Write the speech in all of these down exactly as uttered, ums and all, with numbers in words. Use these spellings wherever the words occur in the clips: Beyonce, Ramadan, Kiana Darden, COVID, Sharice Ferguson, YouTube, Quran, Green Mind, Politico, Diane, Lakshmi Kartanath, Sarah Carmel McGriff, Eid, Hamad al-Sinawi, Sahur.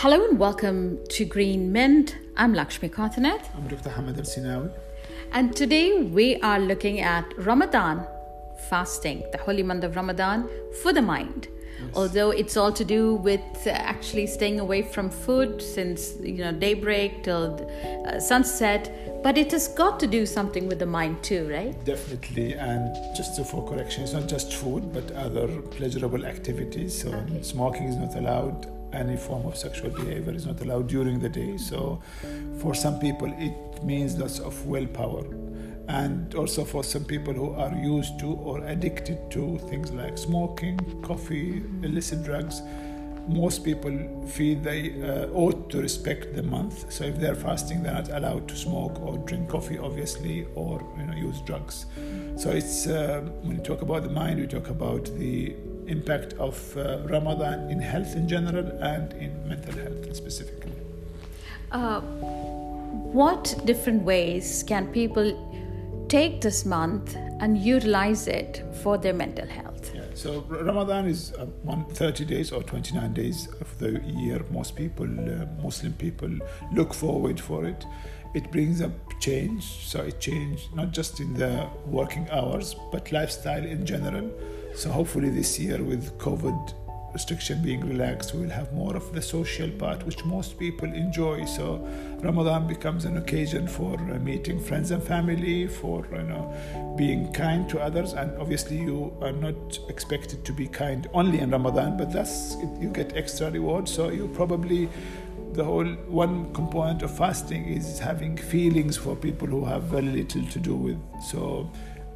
Hello and welcome to Green Mind. I'm Lakshmi Kartanath. I'm Doctor Hamad al-Sinawi. And today we are looking at Ramadan fasting, the holy month of Ramadan for the mind. Yes. Although it's all to do with actually staying away from food since you know daybreak till uh, sunset, but it has got to do something with the mind too, right? Definitely. And just for correction, it's not just food, but other pleasurable activities. So okay. Smoking is not allowed. Any form of sexual behavior is not allowed during the day. So for some people it means lots of willpower, and also for some people who are used to or addicted to things like smoking, coffee, illicit drugs, most people feel they uh, ought to respect the month. So if they're fasting, they're not allowed to smoke or drink coffee, obviously, or you know use drugs. So it's uh, when you talk about the mind, we talk about the impact of uh, Ramadan in health in general and in mental health specifically. Uh, what different ways can people take this month and utilize it for their mental health? Yeah, so Ramadan is uh, thirty days or twenty-nine days of the year. Most people, uh, Muslim people, look forward for it. It brings up change, so it changed not just in the working hours, but lifestyle in general. So hopefully this year, with COVID restriction being relaxed, we will have more of the social part, which most people enjoy. So Ramadan becomes an occasion for meeting friends and family, for you know, being kind to others. And obviously you are not expected to be kind only in Ramadan, but that's you get extra reward. So you probably... The whole one component of fasting is having feelings for people who have very little to do with. So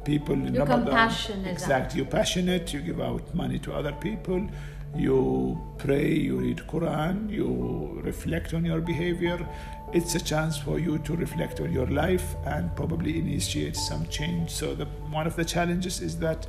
people in Your Ramadan, compassion is exactly, you're passionate, you give out money to other people, you pray, you read Quran, you reflect on your behavior. It's a chance for you to reflect on your life and probably initiate some change. So the, one of the challenges is that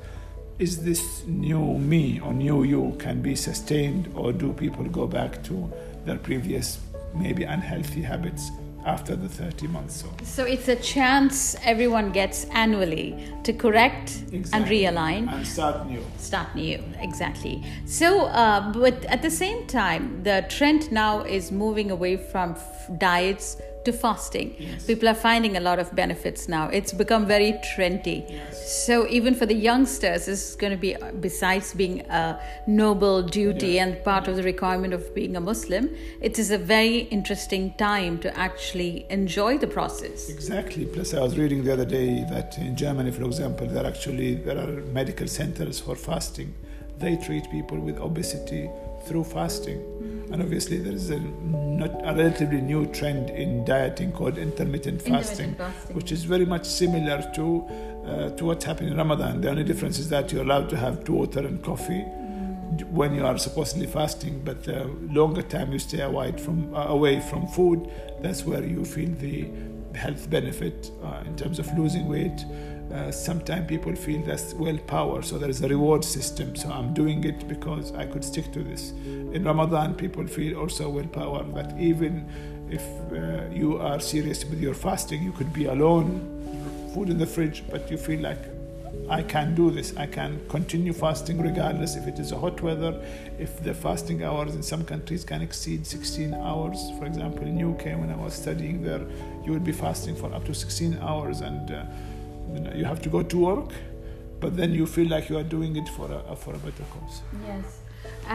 is this new me or new you can be sustained, or do people go back to their previous maybe unhealthy habits after the thirty months. So, so it's a chance everyone gets annually to correct exactly. and realign. And start new. Start new, exactly. So, uh, but at the same time, the trend now is moving away from f- diets to fasting. Yes. People are finding a lot of benefits now. It's become very trendy. Yes. So even for the youngsters, this is going to be, besides being a noble duty yes. and part yes. of the requirement of being a Muslim, it is a very interesting time to actually enjoy the process. Exactly. Plus, I was reading the other day that in Germany, for example, there actually there are medical centers for fasting. They treat people with obesity through fasting. And obviously there is a, not a relatively new trend in dieting called intermittent fasting, intermittent fasting. Which is very much similar to uh, to what's happening in Ramadan. The only difference is that you're allowed to have water and coffee mm. when you are supposedly fasting, but the longer time you stay away from, uh, away from food, that's where you feel the health benefit uh, in terms of losing weight. Uh, sometimes people feel that's willpower, so there is a reward system. So I'm doing it because I could stick to this. In Ramadan, people feel also willpower, that even if uh, you are serious with your fasting, you could be alone, food in the fridge, but you feel like I can do this. I can continue fasting regardless if it is a hot weather, if the fasting hours in some countries can exceed sixteen hours. For example, in U K, when I was studying there, you would be fasting for up to sixteen hours, and uh, You know, you have to go to work, but then you feel like you are doing it for a for a better cause. Yes,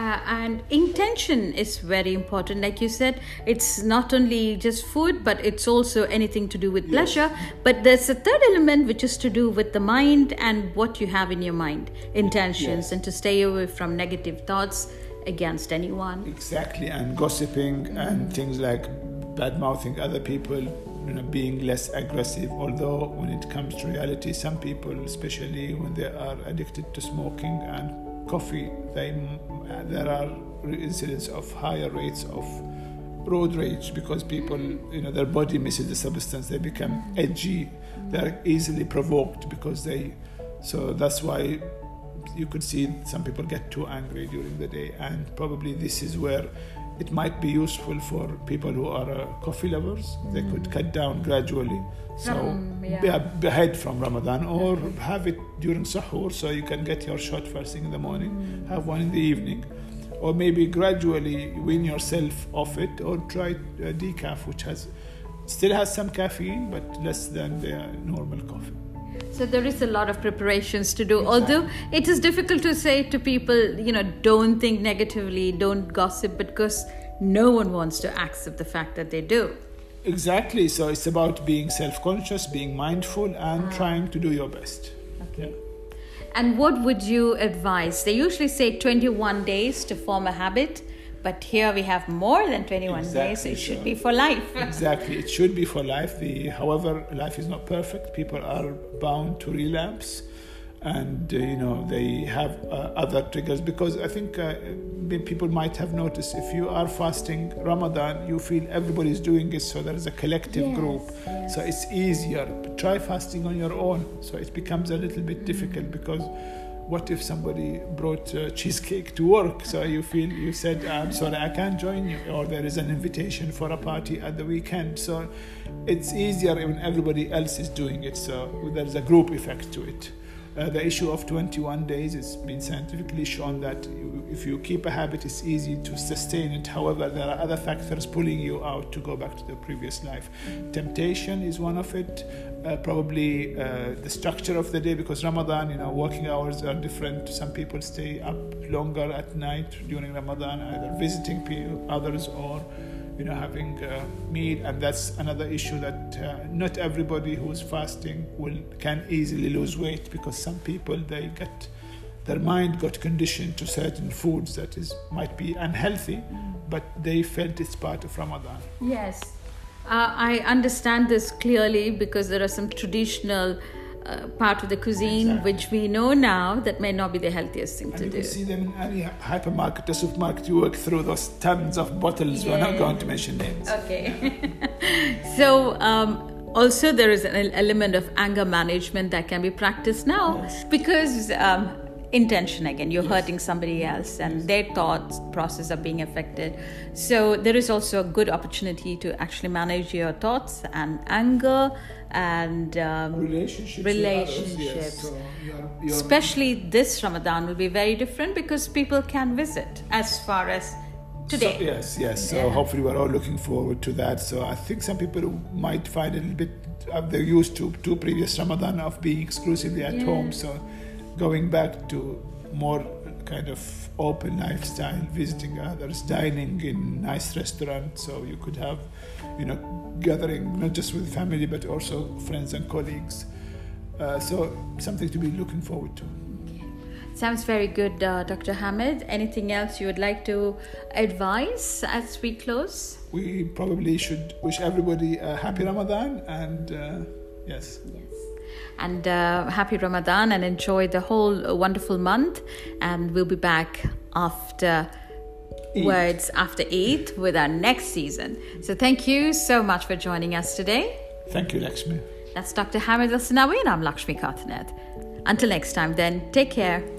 uh, and intention is very important. Like you said, it's not only just food, but it's also anything to do with pleasure. Yes. But there's a third element, which is to do with the mind and what you have in your mind, intentions, yes. and to stay away from negative thoughts against anyone. Exactly, and gossiping mm-hmm. and things like bad-mouthing other people. You know, being less aggressive, although when it comes to reality, some people, especially when they are addicted to smoking and coffee, they, there are incidents of higher rates of road rage, because people, you know, their body misses the substance, they become edgy, they're easily provoked because they, so that's why you could see some people get too angry during the day, and probably this is where it might be useful for people who are uh, coffee lovers. They could cut down gradually. So um, yeah. be, be ahead from Ramadan, or have it during Sahur, so you can get your shot first thing in the morning, have one in the evening. or maybe gradually wean yourself off it, or try uh, decaf, which has still has some caffeine but less than the normal coffee. So there is a lot of preparations to do. Exactly. Although it is difficult to say to people, you know, don't think negatively, don't gossip, because no one wants to accept the fact that they do. Exactly. So it's about being self-conscious, being mindful, and ah. trying to do your best. Okay. Yeah. And what would you advise? They usually say twenty-one days to form a habit, but here we have more than twenty-one exactly, days. So it should so. be for life. Exactly. It should be for life. The, however, life is not perfect. People are bound to relapse, and uh, you know, they have uh, other triggers, because I think uh, people might have noticed, if you are fasting Ramadan, you feel everybody is doing it, so there is a collective yes, group. Yes. So it's easier. But try fasting on your own. So it becomes a little bit difficult, because what if somebody brought uh, cheesecake to work? So you feel, you said, I'm sorry, I can't join you. Or there is an invitation for a party at the weekend. So it's easier when everybody else is doing it. So there's a group effect to it. Uh, the issue of twenty-one days, it's been scientifically shown that you, if you keep a habit, it's easy to sustain it. However, there are other factors pulling you out to go back to the previous life. Temptation is one of it. Uh, probably uh, the structure of the day, because Ramadan, you know, working hours are different. Some people stay up longer at night during Ramadan, either visiting people, others, or you know, having a meal. And that's another issue, that uh, not everybody who's fasting will can easily lose weight, because some people, they get, their mind got conditioned to certain foods that is might be unhealthy, but they felt it's part of Ramadan. Yes, uh, I understand this clearly, because there are some traditional Uh, part of the cuisine, exactly, which we know now that may not be the healthiest thing and to you do. You see them in any hypermarket or supermarket. You work through those tons of bottles. Yeah. We're not going to mention names. Okay. Yeah. So um, also there is an element of anger management that can be practiced now. Yes. Because um, intention again, you're yes. hurting somebody else, and yes. their thoughts process are being affected. So there is also a good opportunity to actually manage your thoughts and anger and um, relationships, relationships. Others, yes. So you're, you're especially this Ramadan will be very different, because people can visit as far as today. So, yes, yes. So yeah. hopefully we're all looking forward to that. So I think some people might find a little bit, uh, they're used to two previous Ramadan of being exclusively at yeah. home. So going back to more kind of open lifestyle, visiting others, dining in nice restaurants. So you could have, you know, gathering not just with family but also friends and colleagues. Uh, so something to be looking forward to. Okay. Sounds very good, uh, Doctor Hamad. Anything else you would like to advise as we close? We probably should wish everybody a happy Ramadan, and uh, yes. Yes. And uh, happy Ramadan, and enjoy the whole wonderful month. And we'll be back after Eid. words after Eid with our next season. So thank you so much for joining us today. Thank you, Lakshmi. That's Doctor Hamad al-Sinawi, and I'm Lakshmi Kartanath. Until next time then, take care.